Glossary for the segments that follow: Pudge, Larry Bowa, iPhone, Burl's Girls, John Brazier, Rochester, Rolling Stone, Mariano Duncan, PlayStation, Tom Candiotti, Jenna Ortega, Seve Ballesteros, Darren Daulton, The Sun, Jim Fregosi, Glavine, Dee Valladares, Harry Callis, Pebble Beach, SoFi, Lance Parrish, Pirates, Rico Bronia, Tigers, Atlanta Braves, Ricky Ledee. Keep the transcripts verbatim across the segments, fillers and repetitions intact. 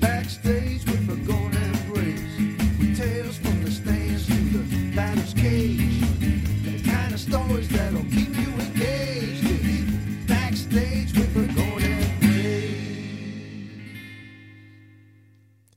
Backstage with Burgoyne and Brazier, with tales from the stands to the batter's cage. The kind of stories that'll keep you engaged. It's Backstage with Burgoyne.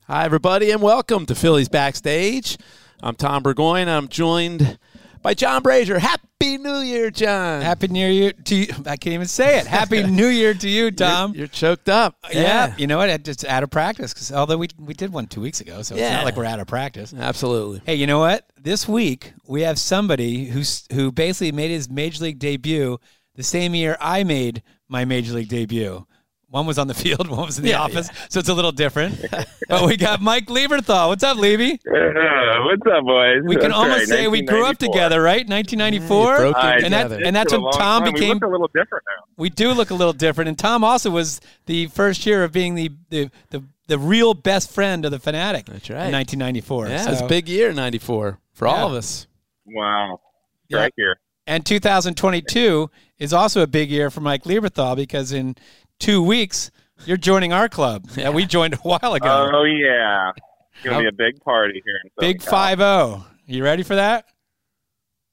Hi, everybody, and welcome to Phillies Backstage. I'm Tom Burgoyne. I'm joined by John Brazier. Happy New Year, John. Happy New Year to you. I can't even say it. Happy New Year to you, Tom. You're, you're choked up. Yeah. yeah. You know what? It's out of practice, because although we we did one two weeks ago, so yeah. It's not like we're out of practice. Absolutely. Hey, you know what? This week, we have somebody who's, who basically made his Major League debut the same year I made my Major League debut. One was on the field, one was in the yeah, office, yeah. So it's a little different. But we got Mike Lieberthal. What's up, Lieby? Uh, what's up, boys? We can that's almost right. say we grew up together, right? nineteen ninety-four. Yeah, and, that, and that's when Tom time. became... We look a little different now. We do look a little different. And Tom also was the first year of being the the, the, the real best friend of the Fanatic. That's right. In nineteen ninety-four. Yeah, so. It was a big year, ninety-four, for yeah. all of us. Wow. Yeah. Right here. And two thousand twenty-two is also a big year for Mike Lieberthal, because in... Two weeks, you're joining our club that yeah. we joined a while ago. Oh, yeah. It's going to be a big party here. In big five oh. You ready for that?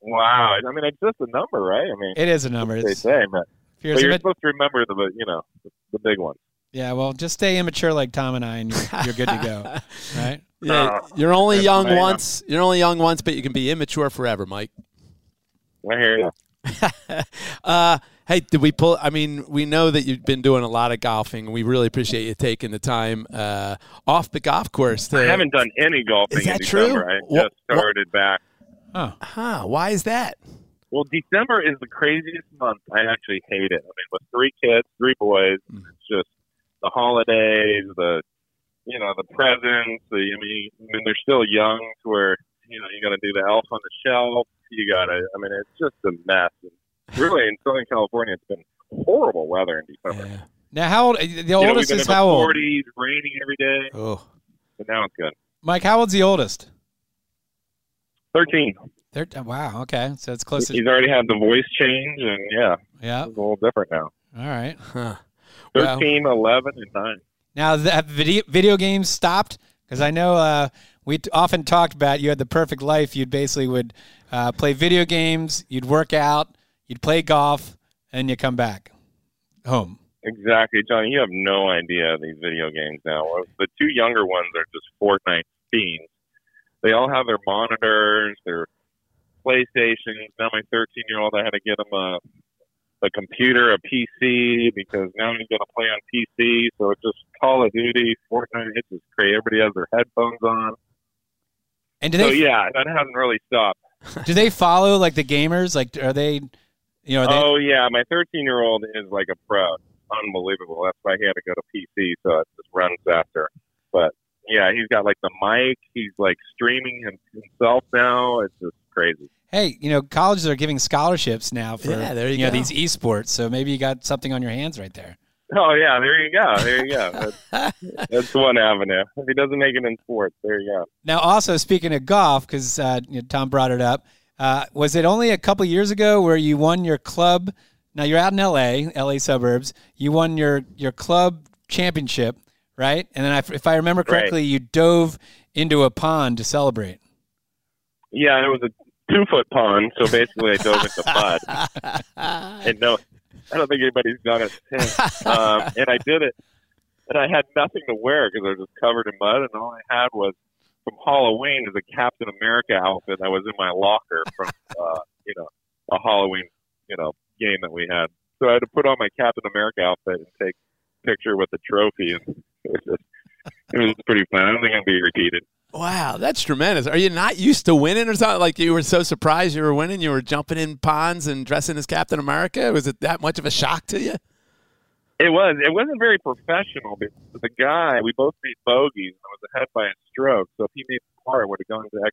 Wow. I mean, it's just a number, right? I mean, it is a number. It's, they say, but, but you're bit, supposed to remember the, you know, the, the big one. Yeah, well, just stay immature like Tom and I, and you're, you're good to go, right? Yeah, no, you're only young right once. Now. You're only young once, but you can be immature forever, Mike. I hear you. uh, hey, did we pull? I mean, we know that you've been doing a lot of golfing. We really appreciate you taking the time uh, off the golf course. To, I haven't done any golfing. Is that in December. True? I what, just started what? back. Oh, huh. Why is that? Well, December is the craziest month. I actually hate it. I mean, with three kids, three boys, mm. it's just the holidays, the you know, the presents. The, I mean, I mean, they're still young, to where you know you got to do the elf on the shelf. You gotta. I mean, it's just a mess. And really, in Southern California, it's been horrible weather in December. Yeah. Now, how old? The oldest you know, is how old? forties, raining every day. Oh, but now it's good. Mike, how old's the oldest? Thirteen. Thirteen. Wow. Okay, so it's close. He's to... already had the voice change, and yeah, yeah, it's a little different now. All right. Huh. Thirteen, well, eleven, and nine. Now, have video video games stopped? Because I know. Uh, We often talked about you had the perfect life. You basically would uh, play video games, you'd work out, you'd play golf, and you come back home. Exactly, John. You have no idea of these video games now. The two younger ones are just Fortnite fiends. They all have their monitors, their PlayStations. Now my thirteen-year-old, I had to get him a, a computer, a P C, because now he's going to play on P C. So it's just Call of Duty, Fortnite. It's just crazy. Everybody has their headphones on. And do they, so yeah, that hasn't really stopped. Do they follow like the gamers? Like, are they? You know? Are they... Oh yeah, my thirteen-year-old is like a pro. Unbelievable. That's why he had to go to P C, so it just runs after. But yeah, he's got like the mic. He's like streaming himself now. It's just crazy. Hey, you know, colleges are giving scholarships now for yeah, there you, you know these esports. So maybe you got something on your hands right there. Oh, yeah, there you go. There you go. That's, that's one avenue. If he doesn't make it in sports, there you go. Now, also, speaking of golf, because uh, you know, Tom brought it up, uh, was it only a couple years ago where you won your club? Now, you're out in L A, L A suburbs. You won your, your club championship, right? And then I, if I remember correctly, right. you dove into a pond to celebrate. Yeah, it was a two-foot pond, so basically I dove into mud. And no... I don't think anybody's done it. um, and I did it, and I had nothing to wear because I was just covered in mud, and all I had was from Halloween is a Captain America outfit that was in my locker from uh, you know a Halloween you know game that we had. So I had to put on my Captain America outfit and take a picture with the trophy, and it was just, it was pretty fun. I don't think I'll be repeated. Wow, that's tremendous. Are you not used to winning or something? Like you were so surprised you were winning, you were jumping in ponds and dressing as Captain America? Was it that much of a shock to you? It was. It wasn't very professional because the guy, we both made bogeys and I was ahead by a stroke. So if he made the par, I would have gone to that.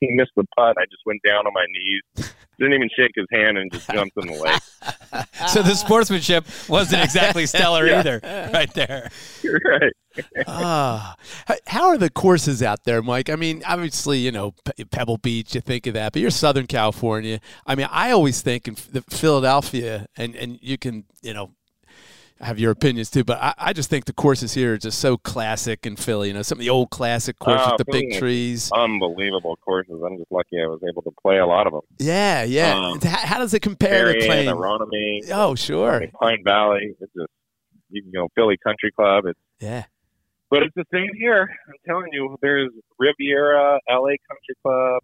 He missed the putt. I just went down on my knees. Didn't even shake his hand and just jumped in the lake. So the sportsmanship wasn't exactly stellar yeah. either, right there. You're right. uh, how are the courses out there, Mike? I mean, obviously, you know, Pe- Pebble Beach, you think of that, but you're Southern California. I mean, I always think in the Philadelphia, and, and you can, you know, have your opinions too, but I, I just think the courses here are just so classic in Philly. You know, some of the old classic courses, oh, the big trees. Unbelievable courses. I'm just lucky I was able to play a lot of them. Yeah, yeah. Um, how, how does it compare Marianne, to playing? Aeronomy. Oh, sure. I mean, Pine Valley. It's just, you can go Philly Country Club. It's, yeah. But it's the same here. I'm telling you, there's Riviera, L A Country Club,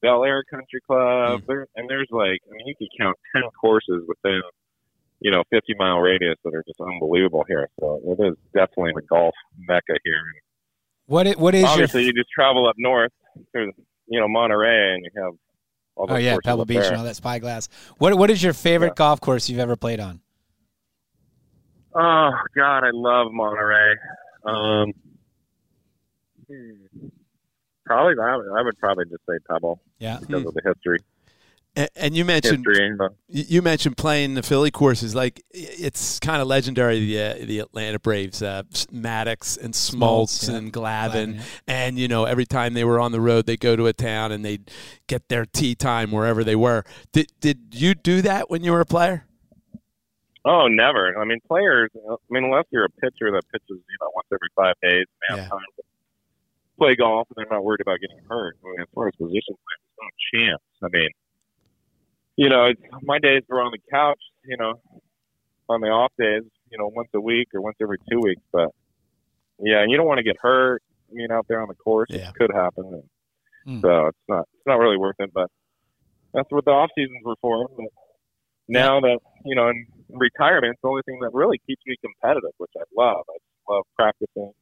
Bel Air Country Club. Mm. There, and there's like, I mean, you could count ten courses within, you know, fifty-mile radius that are just unbelievable here. So it is definitely the golf mecca here. What it, What is Obviously, your... you just travel up north to, you know, Monterey, and you have all the Oh, yeah, Pebble Beach there. And all that spyglass. What What is your favorite yeah. golf course you've ever played on? Oh, God, I love Monterey. Um, probably, I would, I would probably just say Pebble yeah. because hmm. of the history. And you mentioned you mentioned playing the Philly courses. Like, it's kind of legendary, the uh, the Atlanta Braves, uh, Maddox and Smoltz, Smoltz yeah. and Glavine. Glavine yeah. And, you know, every time they were on the road, they'd go to a town and they'd get their tea time wherever they were. Did, did you do that when you were a player? Oh, never. I mean, players, I mean, unless you're a pitcher that pitches, you know, once every five days, man, yeah. time to play golf, and they're not worried about getting hurt. I mean, as far as position play, there's no chance. I mean, you know, it's, my days were on the couch, you know, on the off days, you know, once a week or once every two weeks. But, yeah, and you don't want to get hurt, I mean, out there on the course. Yeah. It could happen. Mm. So it's not it's not really worth it. But that's what the off seasons were for. But now that, you know, in retirement, it's the only thing that really keeps me competitive, which I love. I love practicing. And,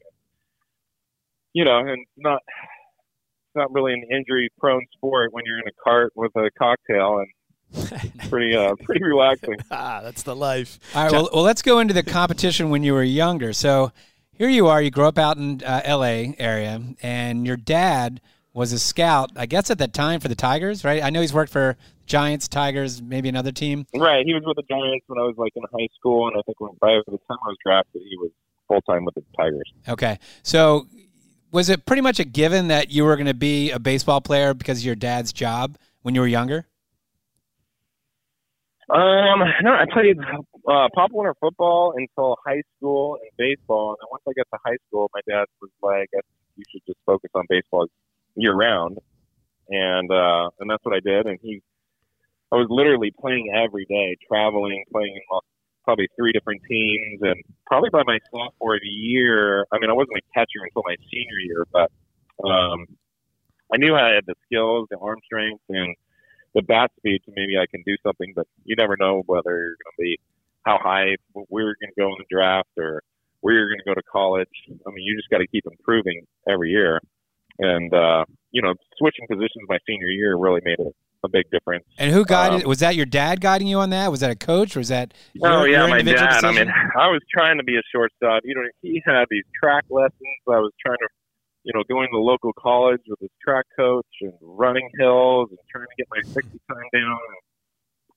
you know, and not not really an injury-prone sport when you're in a cart with a cocktail and, pretty uh, pretty relaxing. Ah, that's the life. All right, well, well, let's go into the competition when you were younger. So here you are, you grew up out in uh, L A area, and your dad was a scout, I guess at that time, for the Tigers, right? I know he's worked for Giants, Tigers, maybe another team. Right, he was with the Giants when I was like in high school, and I think when by the time I was drafted, he was full-time with the Tigers. Okay, so was it pretty much a given that you were going to be a baseball player because of your dad's job when you were younger? Um, no, I played uh, pop Warner football until high school and baseball. And then once I got to high school, my dad was like, I think you should just focus on baseball year round. And, uh, and that's what I did. And he, I was literally playing every day, traveling, playing in probably three different teams. And probably by my sophomore year, I mean, I wasn't a catcher until my senior year, but, um, I knew I had the skills, the arm strength, and the bat speed, so maybe I can do something, but you never know whether you're going to be how high, where you're going to go in the draft, or where you're going to go to college. I mean, you just got to keep improving every year. And, uh, you know, switching positions my senior year really made a, a big difference. And who guided um, was that your dad guiding you on that? Was that a coach? Or was that your, oh, yeah, your my dad. Decision? I mean, I was trying to be a shortstop. You know, he had these track lessons. I was trying to, you know, going to local college with his track coach and running hills and trying to get my sixty time down.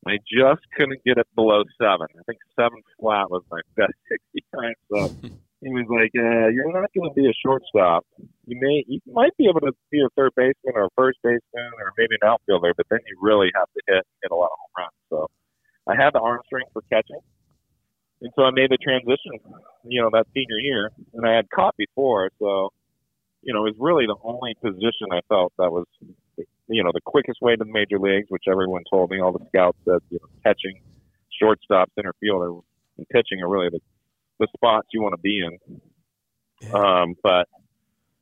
I just couldn't get it below seven. I think seven flat was my best sixty time. So he was like, uh, you're not going to be a shortstop. You may, you might be able to be a third baseman or a first baseman or maybe an outfielder, but then you really have to hit and get a lot of home runs. So I had the arm strength for catching. And so I made the transition, you know, that senior year. And I had caught before, so you know, it was really the only position I felt that was, you know, the quickest way to the major leagues, which everyone told me, all the scouts said, you know, catching, shortstop, center fielder, and pitching are really the, the spots you want to be in. Yeah. Um, but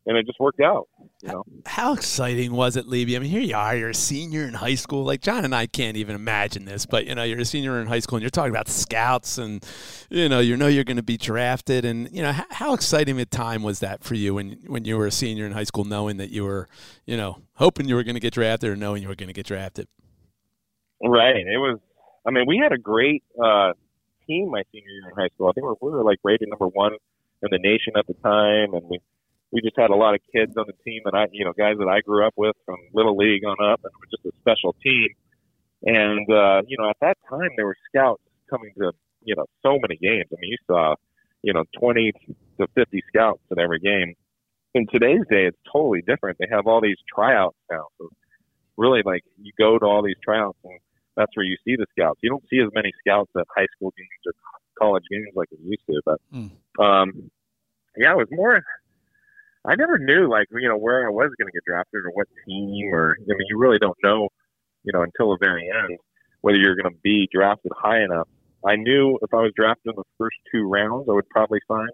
and it just worked out. You know? How exciting was it, Liebey? I mean, here you are, you're a senior in high school. Like, John and I can't even imagine this, but, you know, you're a senior in high school, and you're talking about scouts, and, you know, you know you're going to be drafted. And, you know, how, how exciting a time was that for you when, when you were a senior in high school, knowing that you were, you know, hoping you were going to get drafted or knowing you were going to get drafted? Right. It was – I mean, we had a great uh, team my senior year in high school. I think we were, we were, like, rated number one in the nation at the time, and we – We just had a lot of kids on the team that I, you know, guys that I grew up with from Little League on up, and it was just a special team. And, uh, you know, at that time there were scouts coming to, you know, so many games. I mean, you saw, you know, twenty to fifty scouts at every game. In today's day, it's totally different. They have all these tryouts now. So really, like, you go to all these tryouts, and that's where you see the scouts. You don't see as many scouts at high school games or college games like you used to. But, mm. um, yeah, it was more... I never knew, like, you know, where I was going to get drafted or what team, or, I mean, you really don't know, you know, until the very end, whether you're going to be drafted high enough. I knew if I was drafted in the first two rounds, I would probably sign.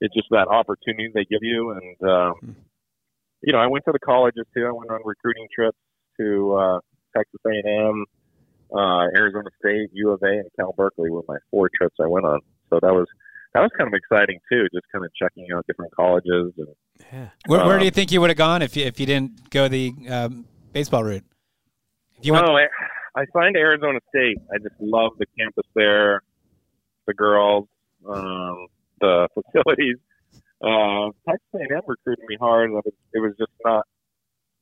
It's just that opportunity they give you. And, um, you know, I went to the colleges too. I went on recruiting trips to uh, Texas A and M, uh, Arizona State, U of A, and Cal Berkeley were my four trips I went on. So that was... That was kind of exciting, too, just kind of checking out different colleges. And, yeah. Where, um, where do you think you would have gone if you, if you didn't go the um, baseball route? If you no, went- I, I signed Arizona State. I just love the campus there, the girls, um, the facilities. Uh, Texas A and M recruited me hard. It was just not,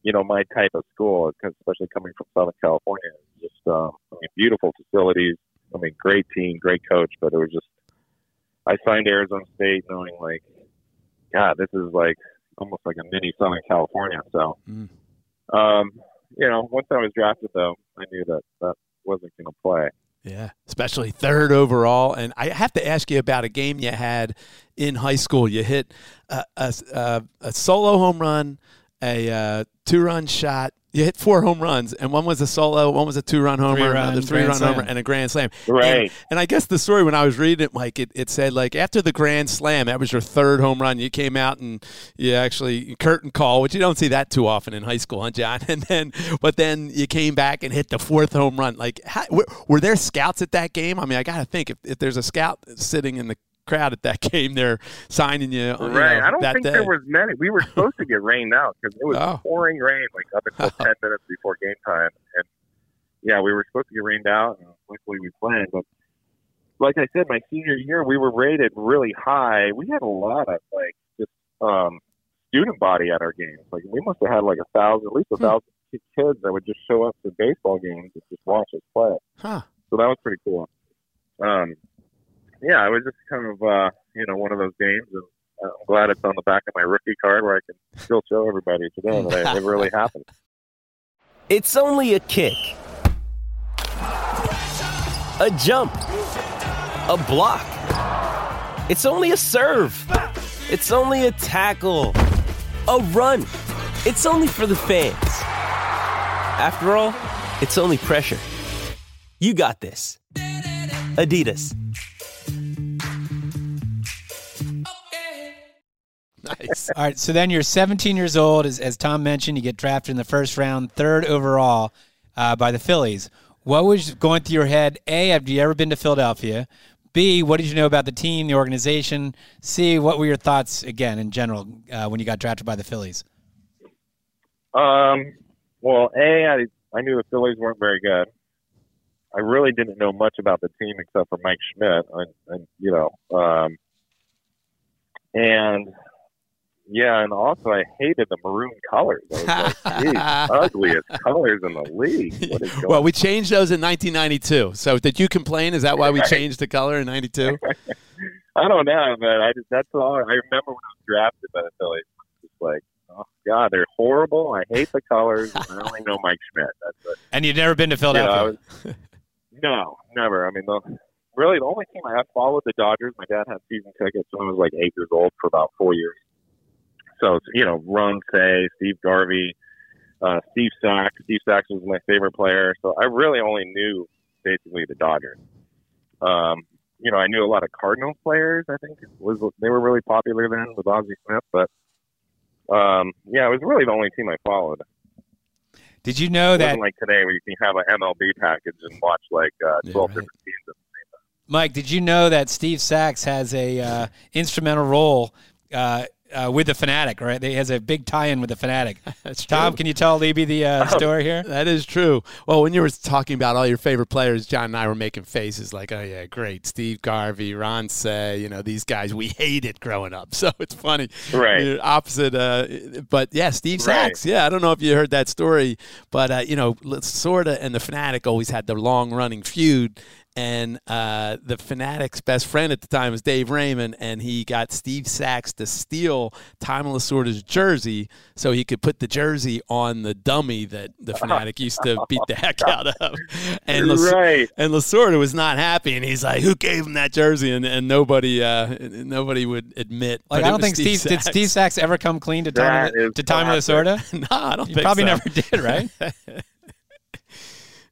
you know, my type of school, especially coming from Southern California. Just um, I mean, beautiful facilities. I mean, great team, great coach, but it was just, I signed Arizona State knowing, like, God, this is, like, almost like a mini Southern California. So, mm. um, you know, once I was drafted, though, I knew that that wasn't going to play. Yeah, especially third overall. And I have to ask you about a game you had in high school. You hit a, a, a, a solo home run, a, a two-run shot. You hit four home runs, and one was a solo, one was a two-run homer, another three-run homer, and a grand slam. Right. And, and I guess the story when I was reading it, Mike, it, it said, like, after the grand slam, that was your third home run. You came out and you actually curtain call, which you don't see that too often in high school, huh, John? And then, but then you came back and hit the fourth home run. Like, how, were, were there scouts at that game? I mean, I got to think if, if there's a scout sitting in the crowd at that game, they're signing you. Right. You know, I don't think day. there was many. We were supposed to get rained out because it was oh. pouring rain like up until oh. ten minutes before game time. And yeah, we were supposed to get rained out, and luckily we planned. But like I said, my senior year, we were rated really high. We had a lot of like just um, student body at our games. Like we must have had like a thousand, at least a hmm. thousand kids that would just show up to baseball games and just watch us play. Huh. So that was pretty cool. Um, Yeah, it was just kind of, uh, you know, one of those games. And I'm glad it's on the back of my rookie card where I can still show everybody today that it really happened. It's only a kick, a jump, a block. It's only a serve. It's only a tackle, a run. It's only for the fans. After all, it's only pressure. You got this. Adidas. Nice. All right, so then you're seventeen years old. As, as Tom mentioned, you get drafted in the first round, third overall uh, by the Phillies. What was going through your head? A, have you ever been to Philadelphia? B, what did you know about the team, the organization? C, what were your thoughts, again, in general, uh, when you got drafted by the Phillies? Um. Well, A, I, I knew the Phillies weren't very good. I really didn't know much about the team except for Mike Schmidt, and, and you know, um, and... Yeah, and also I hated the maroon colors. I was like, geez, ugliest colors in the league. What is going well, on? We changed those in nineteen ninety-two. So did you complain? Is that why we changed the color in ninety-two? I don't know, man. I just, that's all. I remember when I was drafted by the Phillies. It's like, oh, God, they're horrible. I hate the colors. I only know Mike Schmidt. That's it. And you've never been to Philadelphia? You know, was, no, never. I mean, the, really, the only team I had followed the Dodgers. My dad had season tickets when I was like eight years old for about four years. So, you know, Ron Sax, Steve Garvey, uh, Steve Sax. Steve Sax was my favorite player. So I really only knew basically the Dodgers. Um, you know, I knew a lot of Cardinal players, I think. was They were really popular then with Ozzie Smith. But, um, yeah, it was really the only team I followed. Did you know it that – like today where you can have an M L B package and watch, like, uh, twelve yeah, right. different teams at the same time. Mike, did you know that Steve Sax has a uh, instrumental role uh, uh, with the Fanatic, right? He has a big tie-in with the Fanatic. That's true. Tom, can you tell Libby the uh, oh, story here? That is true. Well, when you were talking about all your favorite players, John and I were making faces like, oh, yeah, great. Steve Garvey, Ron Sax, you know, these guys, we hated growing up. So it's funny. Right. You're opposite. Uh, but, yeah, Steve Sax. Right. Yeah, I don't know if you heard that story. But, uh, you know, Lasorda and the Fanatic always had their long-running feud. And uh, the Fanatic's best friend at the time was Dave Raymond, and he got Steve Sax to steal Tom Lasorda's jersey so he could put the jersey on the dummy that the Fanatic used to beat the heck out of. And, Las- right. and Lasorda was not happy, and he's like, "Who gave him that jersey?" And, and nobody, uh, nobody would admit. Like, I don't think Steve, Steve did Steve Sax ever come clean to Tom to Tom Lasorda? No, I don't. He think probably so. Never did, right?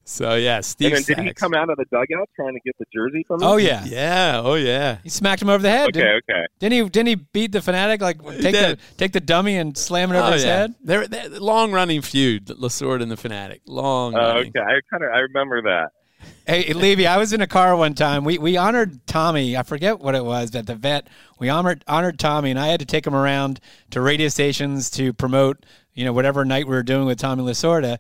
So, yeah, Steve Sax. And then did he come out of the dugout trying to get the jersey from him? Oh, yeah. Yeah, oh, yeah. He smacked him over the head. Okay, didn't, okay. Didn't he, didn't he beat the Fanatic, like take the take the dummy and slam it over oh, his yeah. head? They're, they're, long-running feud, Lasorda and the Fanatic. Long Oh, uh, okay. I kind of I remember that. Hey, Levy, I was in a car one time. We we honored Tommy. I forget what it was at the vet. We honored, honored Tommy, and I had to take him around to radio stations to promote, you know, whatever night we were doing with Tommy Lasorda.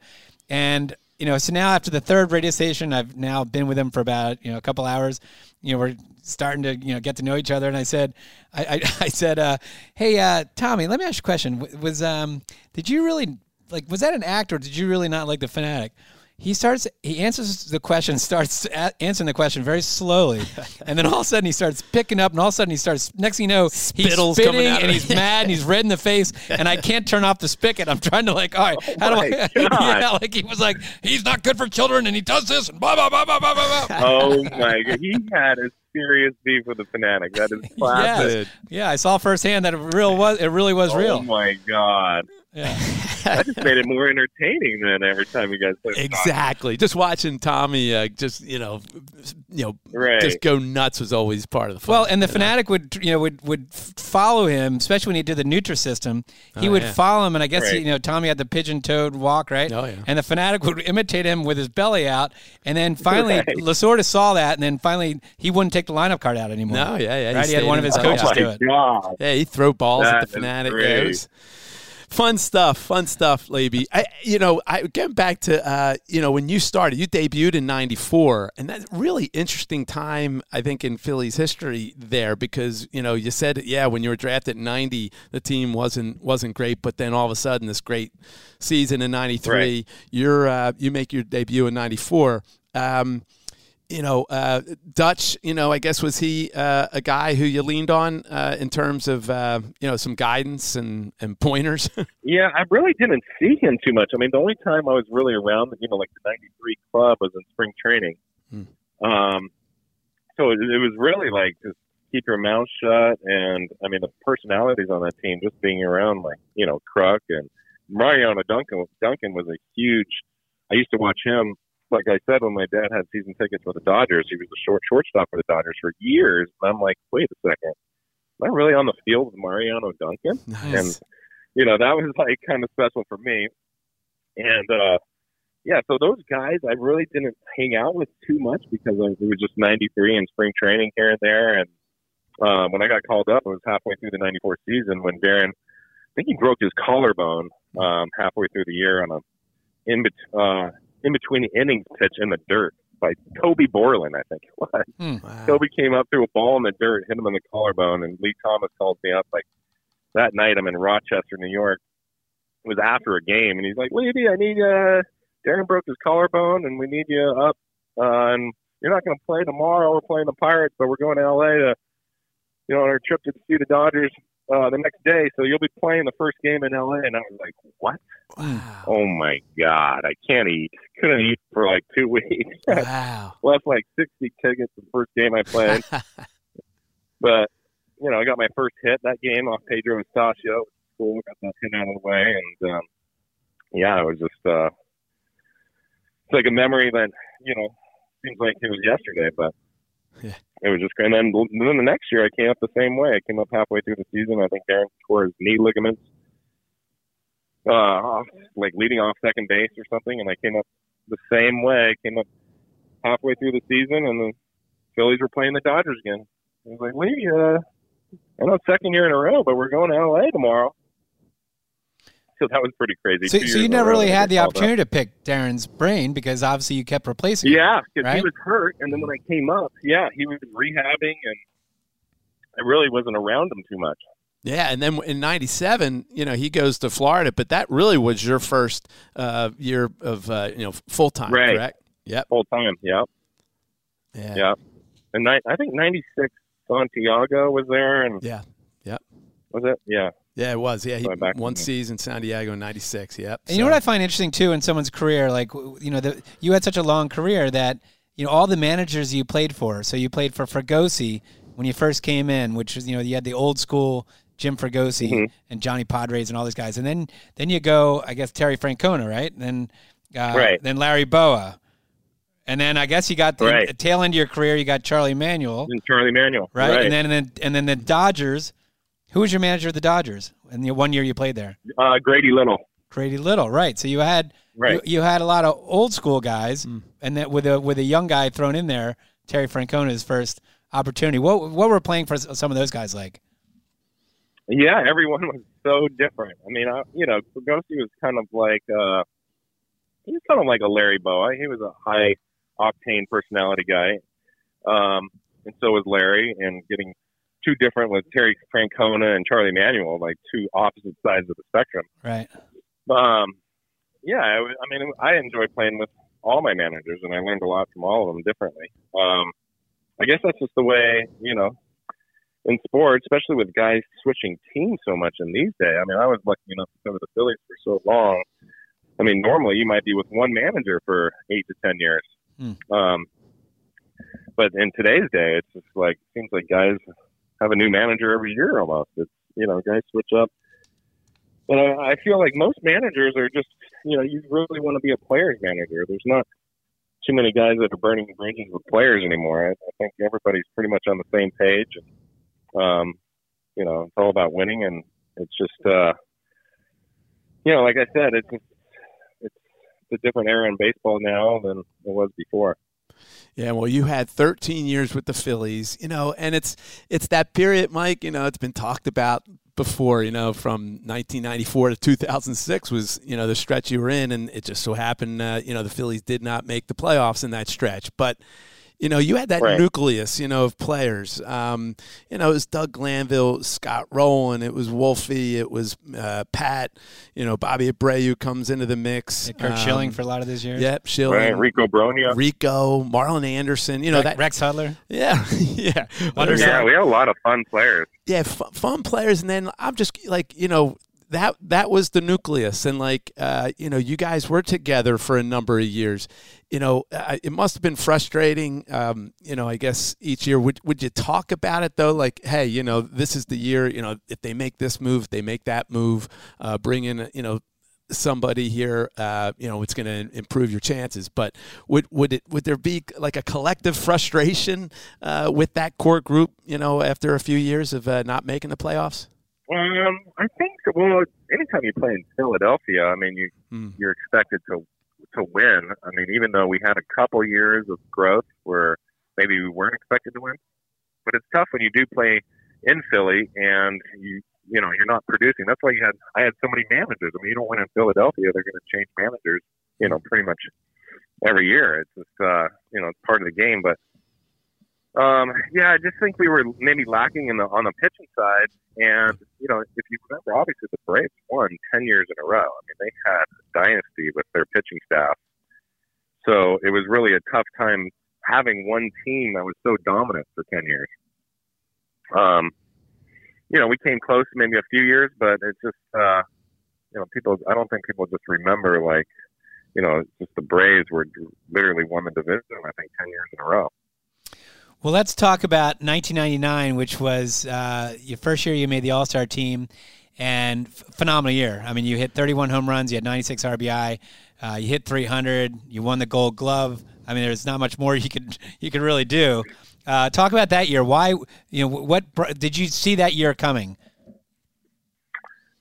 And – you know, so now after the third radio station, I've now been with him for about, you know, a couple hours. You know, we're starting to, you know, get to know each other. And I said, I, I, I said, uh, hey, uh, Tommy, let me ask you a question. Was, um, did you really, like, was that an act or did you really not like the Fanatic? He starts, he answers the question, starts a- answering the question very slowly. And then all of a sudden he starts picking up and all of a sudden he starts, next thing you know, he's Spittle's spitting and he's mad and he's red in the face and I can't turn off the spigot. I'm trying to like, all right, oh how do I, yeah, like he was like, he's not good for children and he does this and blah, blah, blah, blah, blah, blah, blah. Oh my God. He had a serious beef with the Fanatic. That is classic. Yeah, yeah, I saw firsthand that it real was, it really was oh real. Oh my God. Yeah. That just made it more entertaining than every time you guys played. Exactly. Just watching Tommy uh, just, you know, you know, right. just go nuts was always part of the fun. Well, and the Fanatic know? would, you know, would would follow him, especially when he did the Nutra system. He oh, would yeah. follow him, and I guess, right. you know, Tommy had the pigeon-toed walk, right? Oh, yeah. And the Fanatic would imitate him with his belly out, and then finally right. Lasorda saw that, and then finally he wouldn't take the lineup card out anymore. No, yeah, yeah. Right? He, he had one of his coaches oh, do it. God. Yeah, he'd throw balls that at the Fanatic. Yeah, was, Fun stuff, fun stuff, Leiby. I, you know, I getting back to, uh, you know, when you started, you debuted in ninety-four, and that's a really interesting time, I think, in Philly's history there because, you know, you said, yeah, when you were drafted in ninety, the team wasn't wasn't great, but then all of a sudden this great season in ninety-three, right. you're, uh, you make your debut in ninety-four. Um You know, uh, Dutch, you know, I guess was he uh, a guy who you leaned on uh, in terms of, uh, you know, some guidance and, and pointers? Yeah, I really didn't see him too much. I mean, the only time I was really around, you know, like the ninety-three club was in spring training. Hmm. Um, so it, it was really like just keep your mouth shut. And, I mean, the personalities on that team, just being around, like, you know, Kruk and Mariano Duncan. Duncan was a huge – I used to watch him. Like I said, when my dad had season tickets for the Dodgers, he was the short shortstop for the Dodgers for years. And I'm like, wait a second, am I really on the field with Mariano Duncan? Nice. And, you know, that was like kind of special for me. And, uh, yeah, so those guys I really didn't hang out with too much because it was just ninety-three and spring training here and there. And uh, when I got called up, it was halfway through the ninety-four season when Darren, I think he broke his collarbone um, halfway through the year on a in between. Uh, in between the innings pitch in the dirt by Toby Borland, I think it was. Mm, wow. Toby came up, threw a ball in the dirt, hit him in the collarbone, and Lee Thomas calls me up. Like, that night I'm in Rochester, New York. It was after a game, and he's like, Lady, I need you. Darren broke his collarbone, and we need you up. Uh, and you're not going to play tomorrow. We're playing the Pirates, but we're going to L A to, you know, on our trip to see the Dodgers uh, the next day. So you'll be playing the first game in L A And I was like, what? Wow. Oh, my God. I can't eat. Couldn't eat for like two weeks. Wow. Left like sixty tickets the first game I played. But, you know, I got my first hit that game off Pedro Astacio. Cool. Got that hit out of the way. And, um, yeah, it was just uh, it's like a memory that, you know, seems like it was yesterday. But Yeah. It was just, and then, and then the next year I came up the same way. I came up halfway through the season. I think Darren tore his knee ligaments, uh, off, like leading off second base or something. And I came up the same way. I came up halfway through the season, and the Phillies were playing the Dodgers again. I was like, we, uh, I know it's second year in a row, but we're going to L A tomorrow. So that was pretty crazy. So, so you never really had the opportunity to pick Darren's brain because obviously you kept replacing him. Yeah, because right? he was hurt, and then when I came up, yeah, he was rehabbing, and I really wasn't around him too much. Yeah, and then in ninety-seven, you know, he goes to Florida, but that really was your first uh, year of uh, you know full time, right. correct? Yep. Full time, yep. Yeah, yeah. And I, I think ninety-six, Santiago was there, and yeah, yep. Was it? Yeah. Yeah, it was. Yeah, he one season, San Diego in ninety-six, yep. And so. You know what I find interesting, too, in someone's career? Like, you know, the, you had such a long career that, you know, all the managers you played for. So you played for Fregosi when you first came in, which was, you know, you had the old school Jim Fregosi mm-hmm. and Johnny Padres and all these guys. And then then you go, I guess, Terry Francona, right? And then, uh, right. then Larry Bowa. And then I guess you got the right. tail end of your career, you got Charlie Manuel. And Charlie Manuel. Right? right. And then and then, and then the Dodgers. Who was your manager of the Dodgers in the one year you played there? Uh, Grady Little. Grady Little, right? So you had right. you, you had a lot of old school guys, mm. and that with a with a young guy thrown in there, Terry Francona's first opportunity. What what were playing for some of those guys like? Yeah, everyone was so different. I mean, I, you know, Fregosi was kind of like uh, he was kind of like a Larry Bowa. He was a high octane personality guy, um, and so was Larry. And getting too different with Terry Francona and Charlie Manuel, like two opposite sides of the spectrum. Right. Um, yeah, I, I mean, I enjoyed playing with all my managers, and I learned a lot from all of them differently. Um, I guess that's just the way, you know, in sports, especially with guys switching teams so much in these days. I mean, I was lucky enough to cover the Phillies for so long. I mean, normally you might be with one manager for eight to ten years. Mm. Um, but in today's day, it's just like, it seems like guys have a new manager every year almost. It's, you know, guys switch up. But I, I feel like most managers are just, you know, you really want to be a player's manager. There's not too many guys that are burning bridges with players anymore. I, I think everybody's pretty much on the same page. Um, you know, it's all about winning, and it's just, uh, you know, like I said, it's it's a different era in baseball now than it was before. Yeah, well, you had thirteen years with the Phillies, you know, and it's it's that period, Mike, you know, it's been talked about before, you know, from nineteen ninety-four to two thousand six was, you know, the stretch you were in, and it just so happened, uh, you know, the Phillies did not make the playoffs in that stretch, but you know, you had that right. nucleus, you know, of players. Um, you know, it was Doug Glanville, Scott Rowland, it was Wolfie, it was uh, Pat, you know, Bobby Abreu comes into the mix. And Curt um, Schilling for a lot of these years. Yep, Schilling. Right. Rico Bronia. Rico, Marlon Anderson, you know. Rex, that Rex Hudler. Yeah, yeah. Yeah, we had a lot of fun players. Yeah, f- fun players. And then I'm just like, you know, that that was the nucleus, and like uh, you know, you guys were together for a number of years. You know, I, it must have been frustrating. Um, you know, I guess each year, would would you talk about it though? Like, hey, you know, this is the year. You know, if they make this move, if they make that move. Uh, bring in, you know, somebody here. Uh, you know, it's going to improve your chances. But would would it would there be like a collective frustration uh, with that core group? You know, after a few years of uh, not making the playoffs. Um, I think, well, anytime you play in Philadelphia, I mean, you, mm. you're expected to to win. I mean, even though we had a couple years of growth where maybe we weren't expected to win, but it's tough when you do play in Philly and you you know you're not producing. That's why you had I had so many managers. I mean, you don't win in Philadelphia, they're going to change managers. You know, pretty much every year. It's just uh, you know it's part of the game, but. Um, yeah, I just think we were maybe lacking in the on the pitching side, and you know, if you remember, obviously the Braves won ten years in a row. I mean, they had a dynasty with their pitching staff, so it was really a tough time having one team that was so dominant for ten years. Um, you know, we came close maybe a few years, but it's just uh, you know, people. I don't think people just remember like you know, just the Braves were literally won the division. I think ten years in a row. Well, let's talk about nineteen ninety-nine, which was uh, your first year you made the All-Star team, and f- phenomenal year. I mean, you hit thirty-one home runs, you had ninety-six R B I, uh, you hit three hundred, you won the Gold Glove. I mean, there's not much more you could you could really do. Uh, talk about that year. Why, you know, what did you see that year coming?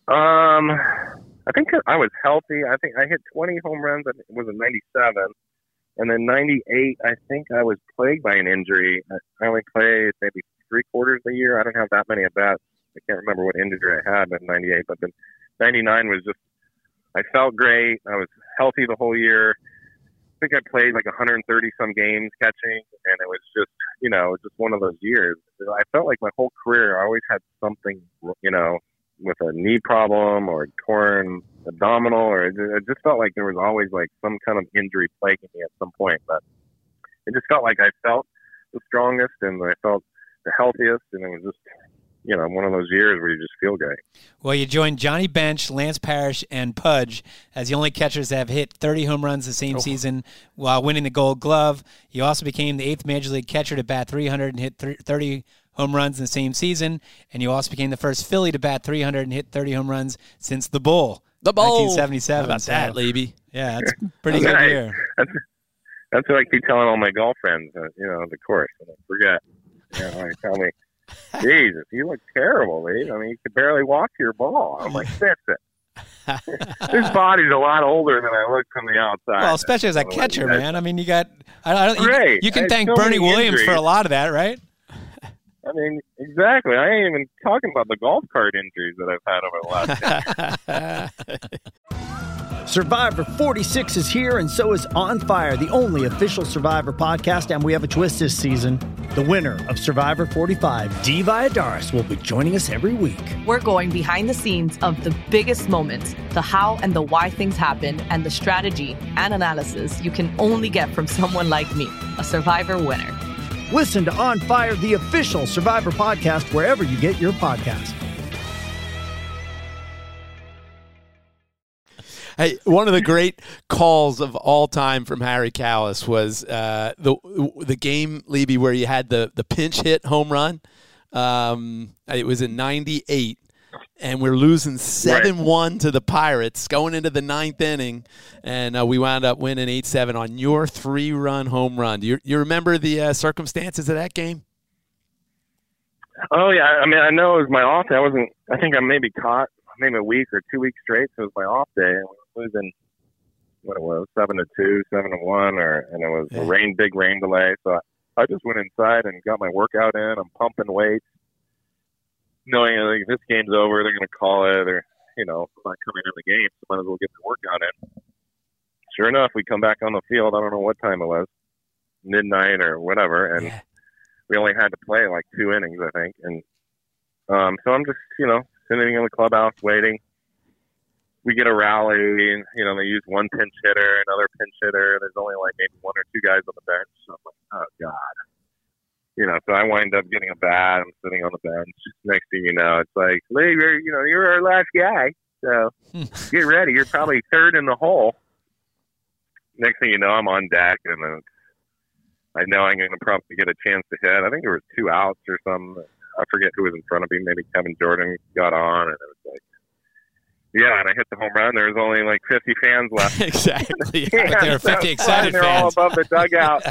Um, I think I was healthy. I think I hit twenty home runs. It was in ninety-seven. And then ninety-eight, I think I was plagued by an injury. I only played maybe three quarters of the year. I don't have that many at bats. I can't remember what injury I had in ninety-eight, but then ninety-nine was just, I felt great. I was healthy the whole year. I think I played like one hundred thirty some games catching, and it was just, you know, just one of those years. I felt like my whole career I always had something, you know, with a knee problem or a torn abdominal, or it just felt like there was always like some kind of injury plaguing me at some point. But it just felt like I felt the strongest and I felt the healthiest, and it was just, you know, one of those years where you just feel great. Well, you joined Johnny Bench, Lance Parrish, and Pudge as the only catchers that have hit thirty home runs the same oh. season while winning the Gold Glove. You also became the eighth Major League catcher to bat three hundred and hit thirty home runs in the same season. And you also became the first Philly to bat three hundred and hit thirty home runs since the Bull. The Bull! nineteen seventy-seven. How about so, that, Leiby? Yeah, that's pretty that's good nice. year. That's, that's what I keep telling all my golf friends, uh, you know, the course. I forget. You know, they tell me, Jesus, you look terrible, dude. I mean, you could barely walk your ball. I'm like, that's it. His body's a lot older than I look from the outside. Well, especially as a catcher, like, man. I mean, you got I don't. Right. You, you can thank so Bernie Williams for a lot of that, right? I mean, exactly. I ain't even talking about the golf cart injuries that I've had over the last year. Survivor forty-six is here, and so is On Fire, the only official Survivor podcast, and we have a twist this season. The winner of Survivor forty-five, Dee Valladares, will be joining us every week. We're going behind the scenes of the biggest moments, the how and the why things happen, and the strategy and analysis you can only get from someone like me, a Survivor winner. Listen to On Fire, the official Survivor podcast, wherever you get your podcasts. Hey, one of the great calls of all time from Harry Callis was uh, the the game, Leiby, where you had the, the pinch hit home run. Um, it was in ninety-eight, and we're losing seven one right. to the Pirates going into the ninth inning, and uh, we wound up winning eight seven on your three-run home run. Do you, you remember the uh, circumstances of that game? Oh, yeah. I mean, I know it was my off day. I wasn't – I think I maybe caught maybe a week or two weeks straight, so it was my off day. Losing what it was, seven to two, seven to one, or and it was yeah. a rain, big rain delay. So I, I just went inside and got my workout in. I'm pumping weights, knowing like, if this game's over, they're going to call it, or you know, I'm not coming in the game, so might as well get the workout in. Sure enough, we come back on the field. I don't know what time it was, midnight or whatever, and yeah. we only had to play like two innings, I think. And um, so I'm just, you know, sitting in the clubhouse waiting. We get a rally, and, you know, they use one pinch hitter, another pinch hitter. There's only, like, maybe one or two guys on the bench. So I'm like, oh, God. You know, so I wind up getting a bat. I'm sitting on the bench. Next thing you know, it's like, Leiby, you know, you're our last guy. So get ready. You're probably third in the hole. Next thing you know, I'm on deck, and uh, I know I'm going to probably get a chance to hit. I think there was two outs or something. I forget who was in front of me. Maybe Kevin Jordan got on, and it was like, yeah, and I hit the home run. There was only like fifty fans left. Exactly. Yeah, but there were fifty so excited they're fans. They're all above the dugout.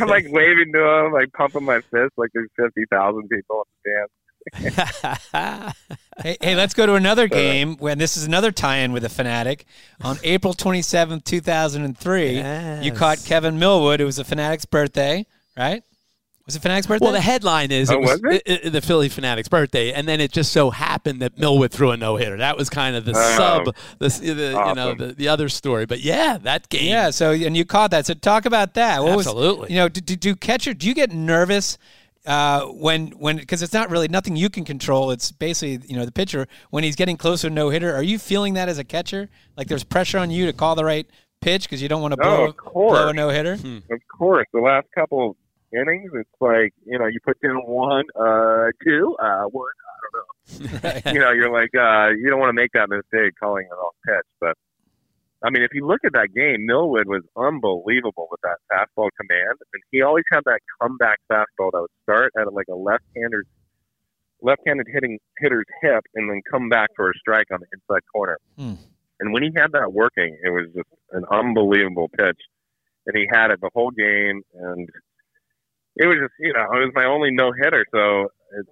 I'm like waving to them, like pumping my fist, like there's fifty thousand people in the stands. hey, hey, let's go to another game. When this is another tie-in with the Fanatic. On April twenty-seventh, two thousand three, yes. you caught Kevin Millwood. It was the Fanatic's birthday, right? Was it Fanatic's birthday? Well, the headline is oh, it was, was it? It, it, the Philly Fanatic's birthday, and then it just so happened that Millwood threw a no-hitter. That was kind of the um, sub, the, the awesome. you know, the, the other story. But yeah, that game. Yeah. So and you caught that. So talk about that. What Absolutely. Was, you know, do, do, do catcher? Do you get nervous uh, when when because it's not really nothing you can control. It's basically you know the pitcher when he's getting closer to no-hitter. Are you feeling that as a catcher? Like there's pressure on you to call the right pitch because you don't want to blow, oh, blow a no-hitter. Hmm. Of course, the last couple of innings, it's like, you know, you put down one, uh, two, uh, one, I don't know. Right. You know, you're like, uh, you don't want to make that mistake calling it off pitch. But, I mean, if you look at that game, Millwood was unbelievable with that fastball command. And he always had that comeback fastball that would start at like a left-handed left-handed hitting hitter's hip and then come back for a strike on the inside corner. Mm. And when he had that working, it was just an unbelievable pitch. And he had it the whole game, and it was just, you know, it was my only no-hitter, so it's,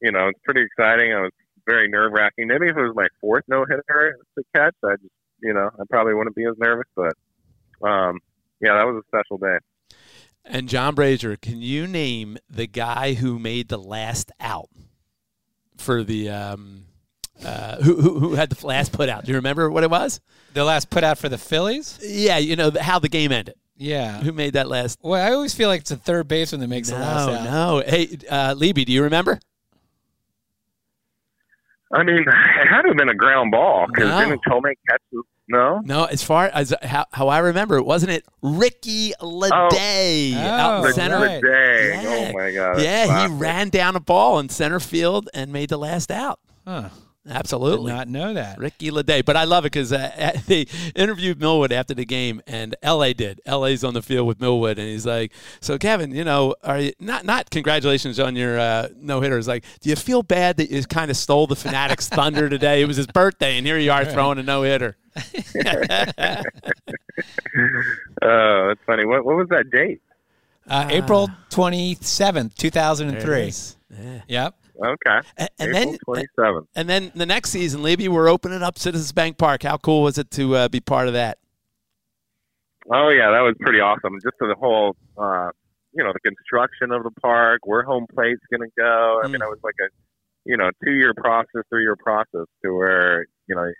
you know, it's pretty exciting. I was very nerve-wracking. Maybe if it was my fourth no-hitter to catch, I just, you know, I probably wouldn't be as nervous, but um, yeah, that was a special day. And John Brazier, can you name the guy who made the last out for the um, uh, who, who who had the last put out? Do you remember what it was? The last put out for the Phillies? Yeah, you know how the game ended. Yeah, who made that last? Well, I always feel like it's a third baseman that makes no, the last out. No, no. Hey, uh, Lieby, do you remember? I mean, it had to have been a ground ball because no. didn't Tomei catch it? No, no. As far as how, how I remember it, wasn't it Ricky Ledee oh. out in oh, center? Right. Ledee. Yeah. Oh my God! Yeah, classic. He ran down a ball in center field and made the last out. Huh. Absolutely, did not know that. Ricky Ledee, but I love it because uh, they interviewed Millwood after the game, and L A did. L A's on the field with Millwood, and he's like, "So, Kevin, you know, are you not not congratulations on your uh, no hitter? It's like, do you feel bad that you kind of stole the Fanatic's thunder today? It was his birthday, and here you are throwing a no hitter." Oh, uh, that's funny. What what was that date? Uh, uh, April twenty seventh, two thousand and three. Yeah. Yep. Okay. And, and then twenty-seven. And then the next season, Libby, we're opening up Citizens Bank Park. How cool was it to uh, be part of that? Oh, yeah, that was pretty awesome. Just for the whole, uh, you know, the construction of the park, where home plate's going to go. I mm. mean, it was like a, you know, two-year process, three-year process to where, you know,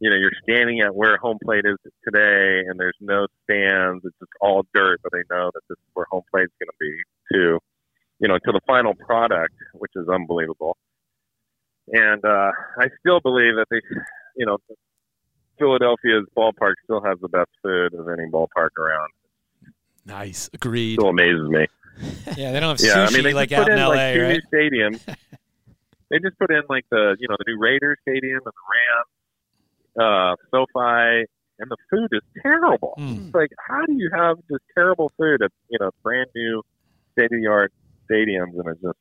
you know, you're standing at where home plate is today, and there's no stands. It's just all dirt, but they know that this is where home plate's going to be, too. You know, to the final product, which is unbelievable. And uh, I still believe that they, you know, Philadelphia's ballpark still has the best food of any ballpark around. Nice. Agreed. Still amazes me. Yeah, they don't have sushi yeah, I mean, they like out in, in L A, like, two right? New stadiums. They just put in, like, the, you know, the new Raiders Stadium and the Rams, uh, SoFi, and the food is terrible. Mm. It's like, how do you have this terrible food at, you know, brand new state-of-the-art stadiums, and it's just